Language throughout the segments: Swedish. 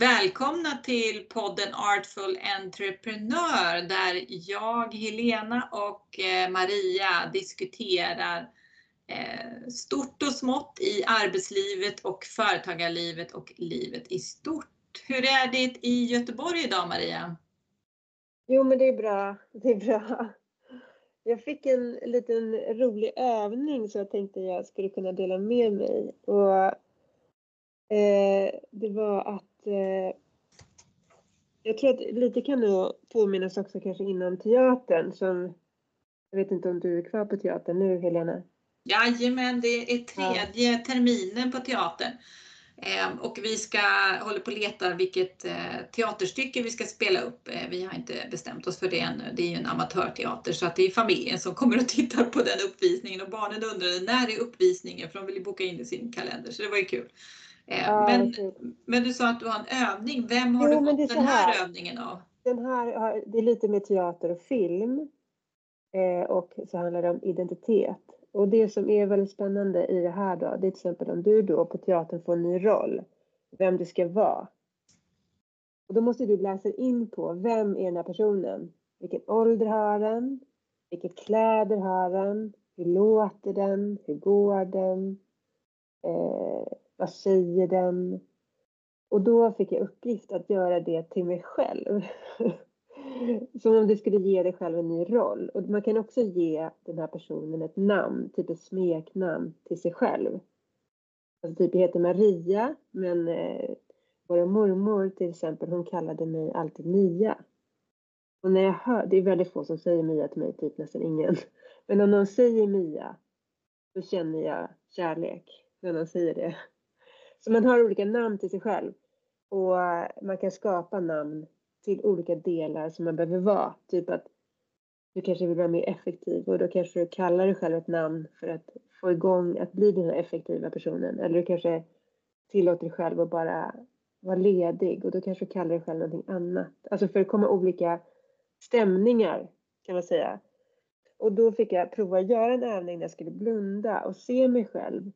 Välkomna till podden Artful Entrepreneur där jag, Helena och Maria diskuterar stort och smått i arbetslivet och företagarlivet och livet i stort. Hur är det i Göteborg idag, Maria? Jo, men det är bra. Det är bra. Jag fick en liten rolig övning så jag tänkte jag skulle kunna dela med mig. Och, det var att jag tror att lite kan nog påminnas också kanske inom teatern. Som, jag vet inte om du är kvar på teatern nu, Helena? Jajamän, det är tredje terminen på teatern. Och vi håller på att leta vilket teaterstycke vi ska spela upp. Vi har inte bestämt oss för det ännu. Det är ju en amatörteater så att det är familjen som kommer och tittar på den uppvisningen. Och barnen undrade när är uppvisningen för de ville boka in i sin kalender. Så det var ju kul. Men du sa att du har en övning. Vem har du fått den här övningen av? Den här, det är lite med teater och film. Och så handlar det om identitet. Och det som är väldigt spännande i det här då. Det är till exempel om du då på teatern får en ny roll. Vem du ska vara. Och då måste du läsa in på. Vem är den här personen? Vilken ålder har den? Vilka kläder har den? Hur låter den? Hur går den? Vad säger den? Och då fick jag uppgift att göra det till mig själv. Som om du skulle ge dig själv en ny roll. Och man kan också ge den här personen ett namn. Typ ett smeknamn till sig själv. Alltså typ jag heter Maria. Men vår mormor till exempel. Hon kallade mig alltid Mia. Och när jag hör. Det är väldigt få som säger Mia till mig. Typ nästan ingen. Men om någon säger Mia. Då känner jag kärlek. När någon säger det. Så man har olika namn till sig själv. Och man kan skapa namn till olika delar som man behöver vara. Typ att du kanske vill vara mer effektiv. Och då kanske du kallar dig själv ett namn för att få igång att bli den här effektiva personen. Eller du kanske tillåter dig själv att bara vara ledig. Och då kanske du kallar dig själv någonting annat. Alltså för att komma olika stämningar kan man säga. Och då fick jag prova att göra en övning där jag skulle blunda och se mig själv.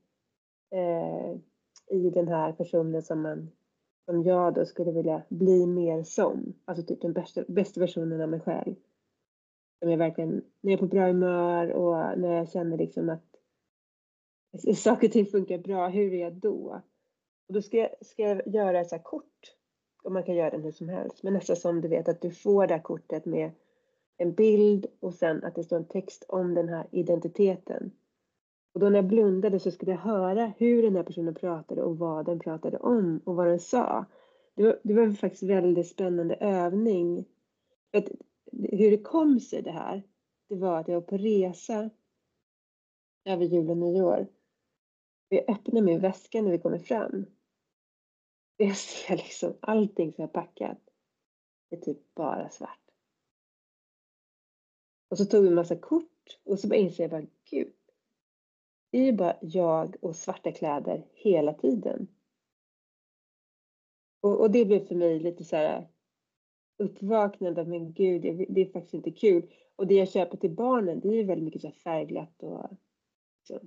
I den här personen som jag då skulle vilja bli mer som. Alltså typ den bästa versionen av mig själv. Som jag verkligen, när jag är på bra humör och när jag känner liksom att saker och ting funkar bra, hur är jag då? Och då ska jag göra så här kort. Och man kan göra den hur som helst. Men nästan som du vet att du får det här kortet med en bild och sen att det står en text om den här identiteten. Och då när jag blundade så skulle jag höra hur den här personen pratade och vad den pratade om och vad den sa. Det var faktiskt en väldigt spännande övning. Hur det kom sig det här, det var att jag var på resa över jul och nyår. Jag öppnade min väska när vi kommer fram. Jag ser liksom allting som jag packat. Det är typ bara svart. Och så tog vi en massa kort och så bara insåg jag bara, gud. Det är ju bara jag och svarta kläder hela tiden. Och det blev för mig lite så här uppvaknande. Men gud, det är faktiskt inte kul. Och det jag köper till barnen, det är ju väldigt mycket så här färgglatt och så,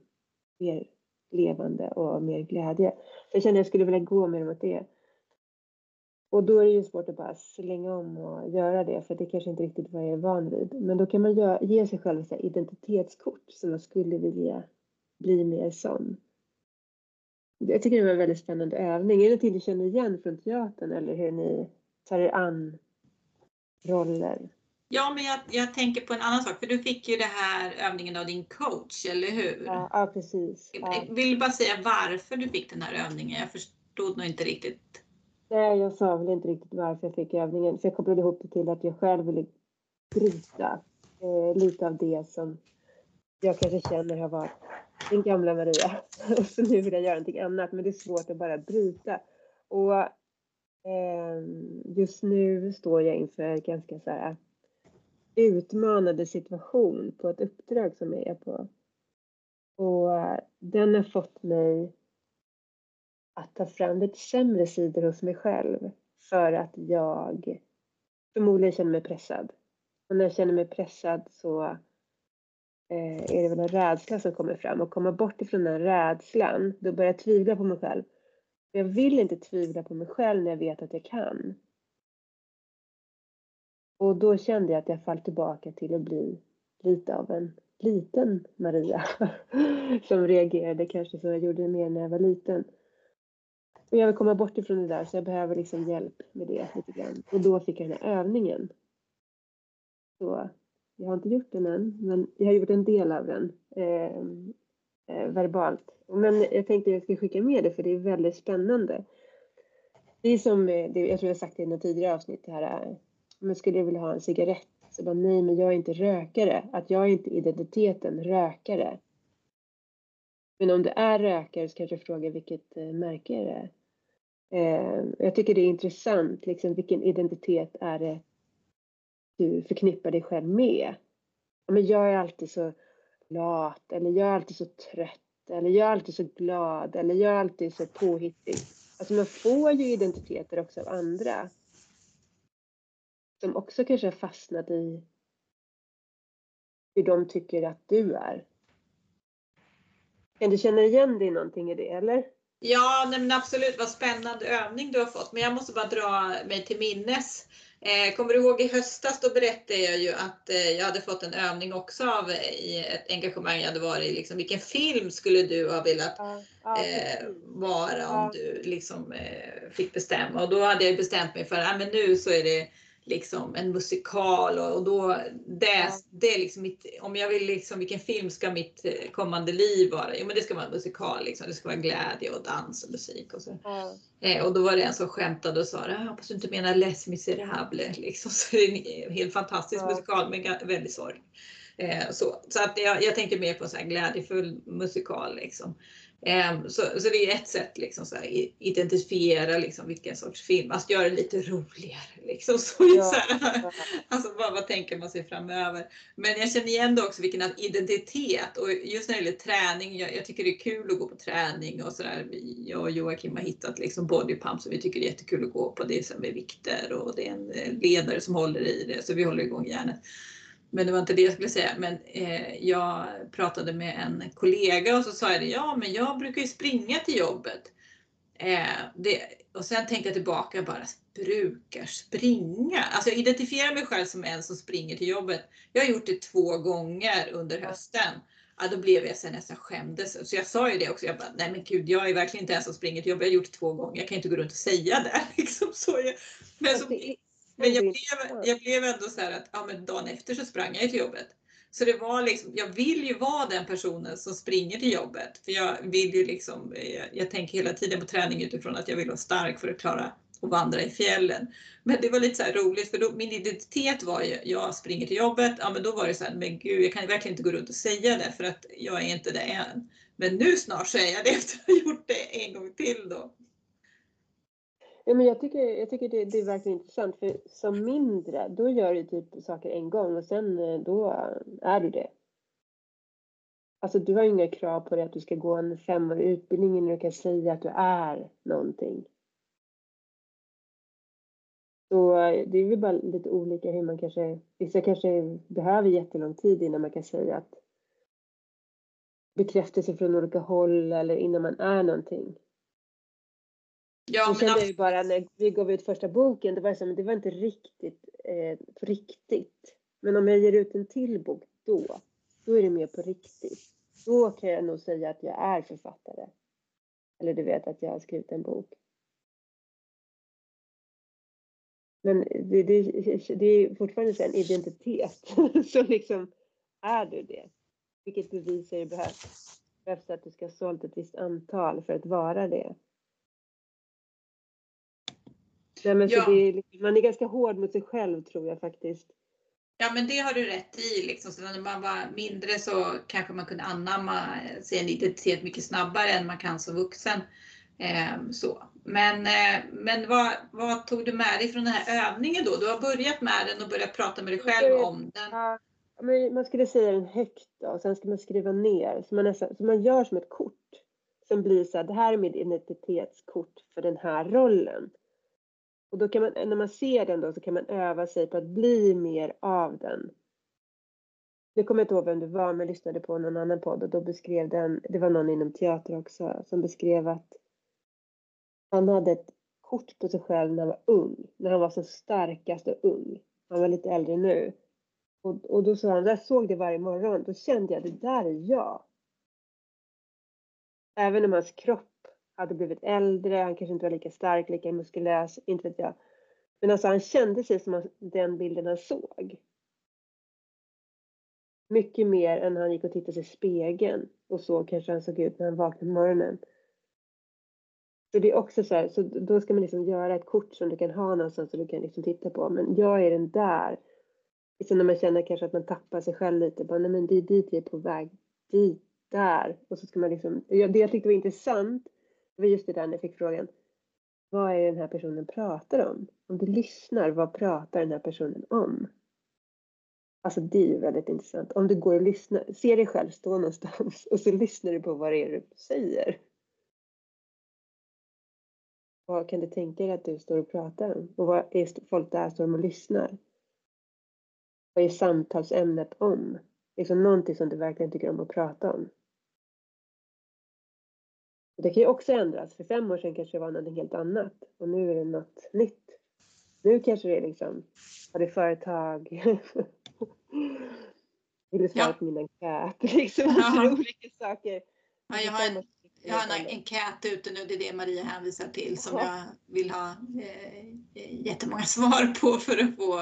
mer levande och mer glädje. Så jag kände att jag skulle vilja gå med dem åt det. Och då är det ju svårt att bara slänga om och göra det. För det kanske inte riktigt vad jag är van vid. Men då kan man ge sig själv så här identitetskort som man skulle vilja bli mer sån. Jag tycker det var en väldigt spännande övning. Är det någonting du känner igen från teatern eller hur ni tar er an roller? Ja, men jag tänker på en annan sak. För du fick ju det här övningen av din coach, eller hur? Ja precis. Ja. Jag vill bara säga varför du fick den här övningen. Jag förstod nog inte riktigt. Nej, jag sa väl inte riktigt varför jag fick övningen. För jag kopplade ihop det till att jag själv ville bryta lite av det som jag kanske känner har varit den gamla Maria. Och så nu vill jag göra någonting annat. Men det är svårt att bara bryta. Och just nu står jag inför ganska så här utmanande situation på ett uppdrag som jag är på. Och den har fått mig att ta fram lite sämre sidor hos mig själv. För att jag förmodligen känner mig pressad. Och när jag känner mig pressad så är det väl en rädsla som kommer fram. Och komma bort ifrån den rädslan. Då börjar jag tvivla på mig själv. Jag vill inte tvivla på mig själv när jag vet att jag kan. Och då kände jag att jag fall tillbaka till att bli lite av en liten Maria. Som reagerade kanske som jag gjorde mer när jag var liten. Och jag vill komma bort ifrån det där, så jag behöver liksom hjälp med det lite grann. Och då fick jag den här övningen. Så jag har inte gjort den än, men jag har gjort en del av den verbalt. Men jag tänkte att jag ska skicka med det, för det är väldigt spännande. Det är som, jag tror jag sagt det i något tidigare avsnitt, det här, men skulle jag vilja ha en cigarett? Så bara, nej, men jag är inte rökare. Att jag är inte identiteten rökare. Men om det är rökare så kanske jag frågar vilket märke är det. Jag tycker det är intressant, liksom, vilken identitet är det du förknippar dig själv med? Men jag är alltid så lat, eller jag är alltid så trött, eller jag är alltid så glad, eller jag är alltid så påhittig. Alltså man får ju identiteter också av andra. Som också kanske har fastnat i hur de tycker att du är. Kan du känna igen dig någonting i det, eller? Ja, nej men absolut. Vad spännande övning du har fått. Men jag måste bara dra mig till minnes. Kommer du ihåg i höstas, då berättade jag ju att jag hade fått en övning också av i ett engagemang jag hade varit i. Liksom, vilken film skulle du ha velat vara om du liksom, fick bestämma? Och då hade jag bestämt mig för att nu så är det liksom en musikal och då det är liksom mitt, om jag vill liksom, vilken film ska mitt kommande liv vara? Jo, men det ska vara en musikal liksom, det ska vara glädje och dans och musik och så. Och då var det en som skämtade och sa, jag hoppas du inte menar Les Miserables liksom, så det är en helt fantastisk musikal men väldigt sorg. Så att jag tänker mer på så här glädjefull musikal liksom. Så det är ett sätt liksom så här, identifiera liksom vilken sorts film, att alltså, göra det lite roligare liksom så, så här. Alltså vad tänker man sig framöver? Men jag känner igen också vilken identitet, och just när det gäller träning, jag tycker det är kul att gå på träning och sådär. Jag och Joakim har hittat liksom body pump som vi tycker är jättekul att gå på, det är som med vikter och det är en ledare som håller i det, så vi håller igång hjärnan. Men det var inte det jag skulle säga, men jag pratade med en kollega och så sa jag det, men jag brukar ju springa till jobbet. Och sen tänkte jag tillbaka, bara brukar springa. Alltså jag identifierar mig själv som en som springer till jobbet. Jag har gjort det 2 gånger under hösten. Ja, då blev jag sen nästan skämdes. Så jag sa ju det också, jag bara, nej men gud, jag är verkligen inte en som springer till jobbet. Jag har gjort det 2 gånger, jag kan inte gå runt och säga det. Liksom, så jag, men som, men jag blev ändå så här att men dagen efter så sprang jag till jobbet. Så det var liksom, jag vill ju vara den personen som springer till jobbet. För jag vill ju liksom, jag tänker hela tiden på träning utifrån att jag vill vara stark för att klara att vandra i fjällen. Men det var lite så här roligt, för då, min identitet var ju, jag springer till jobbet. Men då var det så här, men gud, jag kan verkligen inte gå runt och säga det för att jag är inte det än. Men nu snart så är jag det efter att ha gjort det en gång till då. Ja, men jag tycker det är verkligen intressant, för som mindre, då gör du typ saker en gång och sen då är du det. Alltså du har inga krav på det att du ska gå en 5-årig utbildning innan du kan säga att du är någonting. Så det är väl bara lite olika hur man kanske, vissa kanske behöver jättelång tid innan man kan säga att bekräftelse från olika håll eller innan man är någonting. Jag kände ju bara när vi gav ut första boken, det var så, men det var inte riktigt på riktigt. Men om jag ger ut en till bok då är det mer på riktigt. Då kan jag nog säga att jag är författare. Eller du vet att jag har skrivit en bok. Men det är fortfarande en identitet. Så liksom, är du det? Vilket bevis är det behövs? Behövs att du ska ha sålt ett visst antal för att vara det. Nej, men så man är ganska hård mot sig själv, tror jag faktiskt. Ja, men det har du rätt i. Liksom. Så när man var mindre så kanske man kunde anamma sig en identitet mycket snabbare än man kan som vuxen. Så. Men vad tog du med dig från den här övningen då? Du har börjat med den och börjat prata med dig själv om den. Ja, men man skulle säga den högt då, och sen ska man skriva ner. Så man gör som ett kort som blir så här, det här är mitt identitetskort för den här rollen. Och då kan man, när man ser den då, så kan man öva sig på att bli mer av den. Nu kommer jag inte ihåg vem det var, men lyssnade på någon annan podd och då beskrev den, det var någon inom teater också, som beskrev att Han hade ett kort på sig själv när han var ung. När han var så starkast och ung. Han var lite äldre nu. Och då sa han, jag såg det varje morgon. Då kände jag, det där är jag. Även om hans kropp hade blivit äldre. Han kanske inte var lika stark, lika muskulös. Inte vet jag. Men alltså han kände sig som den bilden han såg. Mycket mer än han gick och tittade sig i spegeln. Och så kanske han såg ut när han vaknade på morgonen. Så det är också så här, så då ska man liksom göra ett kort som du kan ha någonstans så du kan liksom titta på. Men jag är den där. Så när man känner kanske att man tappar sig själv lite. Bara, nej men det är dit vi är på väg. Dit, där. Och så ska man liksom, det jag tyckte var intressant var just det där när jag fick frågan. Vad är den här personen pratar om? Om du lyssnar, vad pratar den här personen om? Alltså det är ju väldigt intressant. Om du går och lyssnar, ser dig själv stå någonstans. Och så lyssnar du på vad det är du säger. Vad kan du tänka dig att du står och pratar om? Och vad är folk där som lyssnar? Vad är samtalsämnet om? Liksom någonting som du verkligen tycker om att prata om. Och det kan ju också ändras. För 5 år sedan kanske det var något helt annat. Och nu är det något nytt. Nu kanske det är liksom, har du företag? Vill du svara på min enkät? Liksom olika saker. Ja, jag har en enkät ute nu, det är det Maria hänvisar till, som jag vill ha jättemånga svar på för att få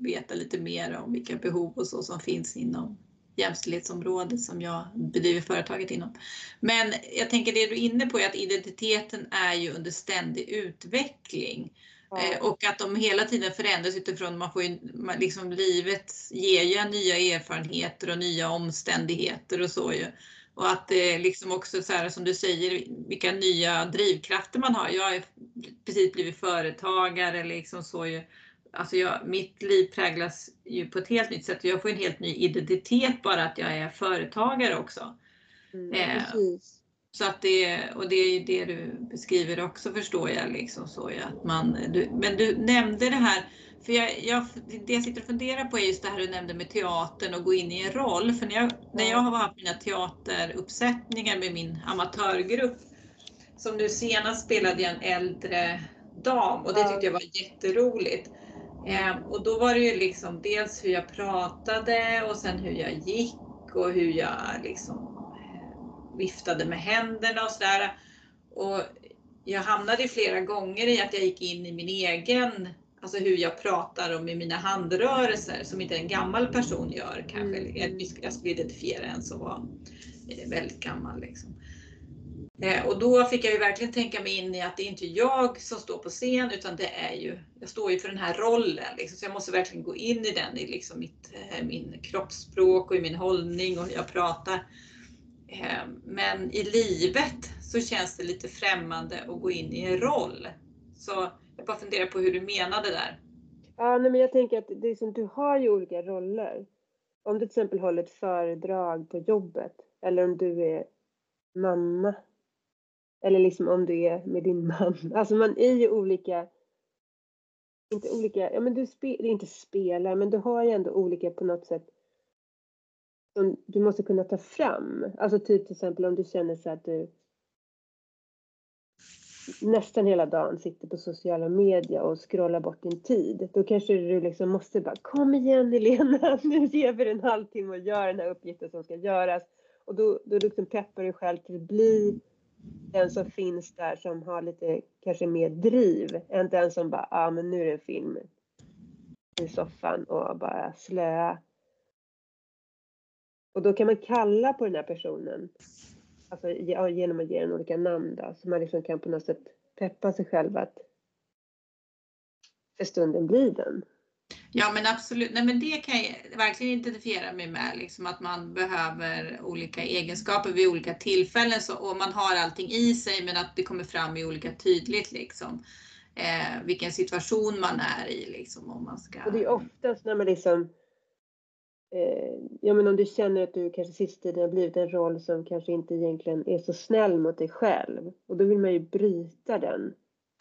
veta lite mer om vilka behov och så som finns inom jämställdhetsområdet som jag bedriver företaget inom. Men jag tänker det du är inne på är att identiteten är ju under ständig utveckling. Och att de hela tiden förändras utifrån, man får ju, liksom livet ger ju nya erfarenheter och nya omständigheter och så ju. Och att det liksom också så här som du säger, vilka nya drivkrafter man har. Jag har precis blivit företagare liksom så ju. Alltså mitt liv präglas ju på ett helt nytt sätt. Jag får en helt ny identitet bara att jag är företagare också. Precis. Så att det är ju det du beskriver också, förstår jag liksom så ju, att men du nämnde det här, för det jag sitter och funderar på är just det här du nämnde med teatern och gå in i en roll, för när jag har haft mina teateruppsättningar med min amatörgrupp, som nu senast spelade jag en äldre dam, och det tyckte jag var jätteroligt. Och då var det ju liksom dels hur jag pratade och sen hur jag gick och hur jag liksom viftade med händerna och sådär. Och jag hamnade flera gånger i att jag gick in i min egen, alltså hur jag pratar och med mina handrörelser som inte en gammal person gör kanske. Jag skulle identifiera en som var väldigt gammal liksom. Och då fick jag ju verkligen tänka mig in i att det är inte jag som står på scen, utan det är ju, jag står ju för den här rollen liksom, så jag måste verkligen gå in i den, i liksom min kroppsspråk och i min hållning och hur jag pratar. Men i livet så känns det lite främmande att gå in i en roll. Så jag bara funderar på hur du menade där. Ja, nej, men jag tänker att det är som, du har ju olika roller. Om du till exempel håller ett föredrag på jobbet. Eller om du är mamma. Eller liksom om du är med din man. Alltså man är ju olika. Inte olika. Ja, men du spelar. Men du har ju ändå olika på något sätt. Som du måste kunna ta fram. Alltså typ till exempel om du känner så att du nästan hela dagen sitter på sociala medier och scrollar bort din tid. Då kanske du liksom måste bara, kom igen Helena, nu ger vi en halvtimme och gör den här uppgiften som ska göras. Och då liksom peppar du själv till att bli den som finns där, som har lite kanske mer driv. Än den som bara, men nu är det en film i soffan och bara slöa. Och då kan man kalla på den här personen, alltså genom att ge den olika namn då, så man liksom kan på något sätt peppa sig själv att för stunden blir den. Ja men absolut, nej men det kan jag verkligen identifiera mig med, liksom att man behöver olika egenskaper vid olika tillfällen så, och man har allting i sig, men att det kommer fram i olika tydligt liksom. Vilken situation man är i liksom, om man ska. Och det är oftast när man liksom, ja men om du känner att du kanske sist tiden har blivit en roll som kanske inte egentligen är så snäll mot dig själv. Och då vill man ju bryta den.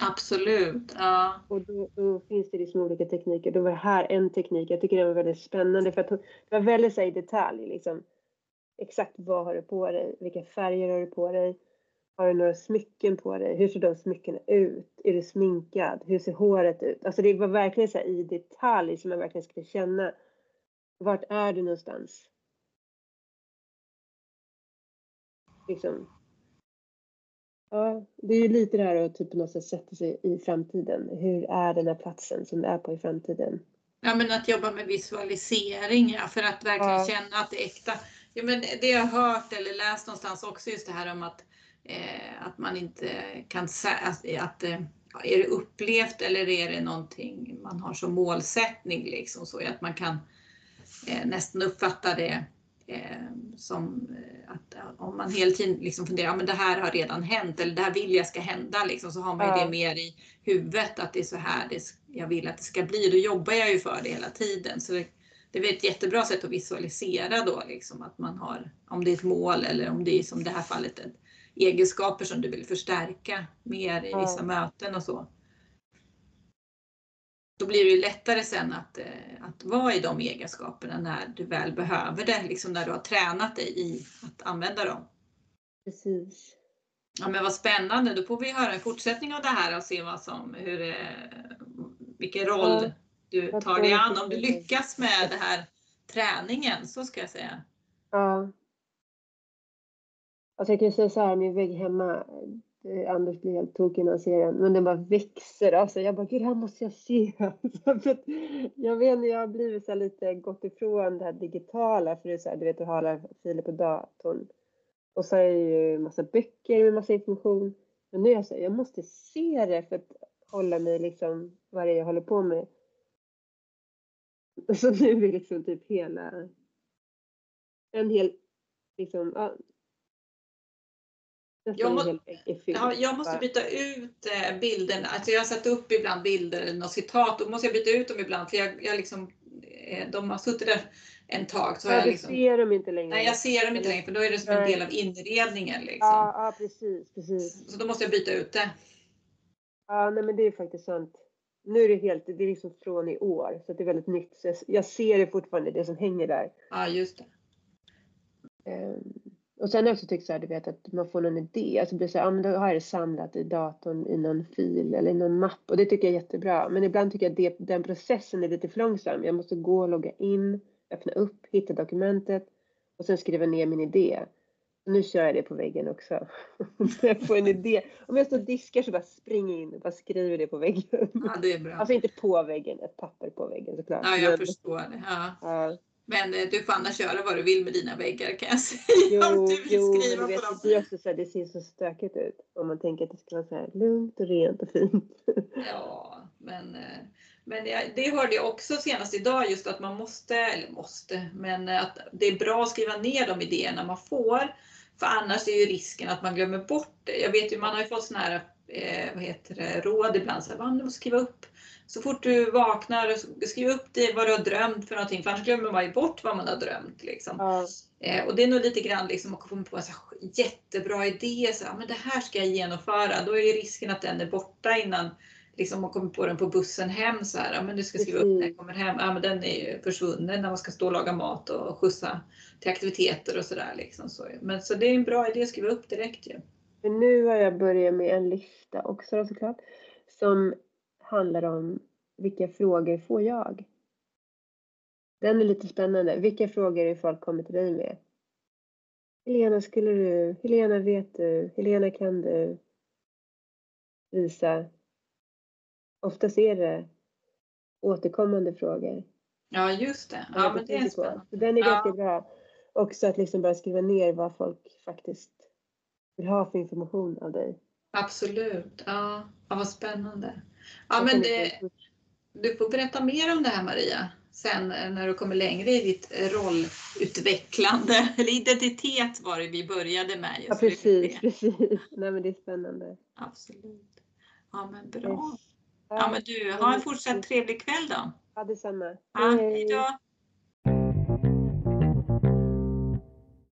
Absolut, ja. Och då finns det liksom olika tekniker. Då var det här en teknik. Jag tycker det var väldigt spännande för att det var väldigt så i detalj liksom. Exakt vad har du på dig? Vilka färger har du på dig? Har du några smycken på dig? Hur ser de smycken ut? Är du sminkad? Hur ser håret ut? Alltså det var verkligen så här i detalj som man verkligen skulle känna. Vart är du någonstans? Liksom. Ja, det är ju lite det här att typ på något sätt sätta sig i framtiden. Hur är den här platsen som det är på i framtiden? Ja, men att jobba med visualisering, ja, för att verkligen känna att det är äkta. Ja, men det jag har hört eller läst någonstans också, just det här om att man inte kan säga att är det upplevt eller är det någonting man har som målsättning liksom, så att man kan nästan uppfatta det som att om man hela tiden liksom funderar, ja, men det här har redan hänt eller det här vill jag ska hända liksom, så har man ju det mer i huvudet att det är så här jag vill att det ska bli. Då jobbar jag ju för det hela tiden, så det är ett jättebra sätt att visualisera då liksom, att man har, om det är ett mål eller om det är som det här fallet egenskaper som du vill förstärka mer i vissa möten och så. Då blir det ju lättare sen att vara i de egenskaperna när du väl behöver det, liksom när du har tränat dig i att använda dem. Precis. Ja, men vad spännande, då får vi höra en fortsättning av det här och se vilken roll du tar dig an. Om du lyckas med det här träningen, så ska jag säga. Ja. Alltså jag kan säga så här, min vägg hemma, Anders blir helt tokig innan serien, men den bara växer. Alltså jag bara, gud, här måste jag se. Jag vet inte, jag har blivit så här lite gått ifrån det här digitala, för det är så här, du vet, du har alla filer på datorn. Och så är det ju massa böcker med massa information. Men nu är jag så här, jag måste se det för att hålla mig liksom, vad det är jag håller på med. Så nu är det liksom typ jag måste byta ut bilderna. Alltså jag har satt upp ibland bilder eller något citat. Då måste jag byta ut dem ibland. För jag liksom, de har suttit där en tag. Så jag liksom, ser dem inte längre. Nej, jag ser dem inte längre. För då är det som en del av inredningen. Liksom. Ja, precis. Så då måste jag byta ut det. Ja, nej, men det är faktiskt sant. Nu är det helt, det är liksom från i år. Så det är väldigt nytt. Så jag ser det fortfarande, det som hänger där. Ja, just det. Och sen också tycker jag så här, du vet, att man får någon idé. Alltså blir så här, ja, men då har jag det samlat i datorn i någon fil eller i någon mapp. Och det tycker jag är jättebra. Men ibland tycker jag att den processen är lite för långsam. Jag måste gå och logga in, öppna upp, hitta dokumentet. Och sen skriva ner min idé. Nu kör jag det på väggen också. Jag får en idé. Om jag står och diskar så bara springer in och bara skriver det på väggen. Ja, det är bra. Alltså inte på väggen, ett papper på väggen såklart. Ja, jag förstår det. Ja. Men du får annars köra vad du vill med dina väggar, kan jag säga. Om du vill skriva på dem. Det ser så stökigt ut. Om man tänker att det ska vara så här lugnt och rent och fint. Ja, men det hörde jag också senast idag. Just att man men att det är bra att skriva ner de idéerna man får. För annars är ju risken att man glömmer bort det. Jag vet ju, man har ju fått sådana här råd ibland, så man måste skriva upp så fort du vaknar, skriv upp det vad du har drömt för någonting, för annars glömmer man ju bort vad man har drömt liksom. Och det är nog lite grann liksom, att komma på en så här jättebra idé, så här, men det här ska jag genomföra, då är ju risken att den är borta innan liksom, man kommer på den på bussen hem så här, men du ska skriva upp när jag kommer hem, men den är ju försvunnen när man ska stå och laga mat och skjutsa till aktiviteter och sådär liksom. Så det är en bra idé att skriva upp direkt ju. Men nu har jag börjat med en lista också då, såklart, som handlar om vilka frågor får jag? Den är lite spännande. Vilka frågor är folk kommit till dig med? Helena, skulle du? Helena, vet du? Helena, kan du? Lisa. Oftast är det återkommande frågor. Ja, just det. Ja, men det är spännande. Så den är ganska bra. Också att liksom bara skriva ner vad folk faktiskt vill ha för information av dig. Absolut, ja vad spännande. Ja, men du får berätta mer om det här, Maria, sen när du kommer längre i ditt rollutvecklande, eller identitet var det vi började med. Just precis. Nej, men det är spännande. Absolut, ja men bra. Ja men du, ha en fortsatt trevlig kväll då. Ja, detsamma. Hej då.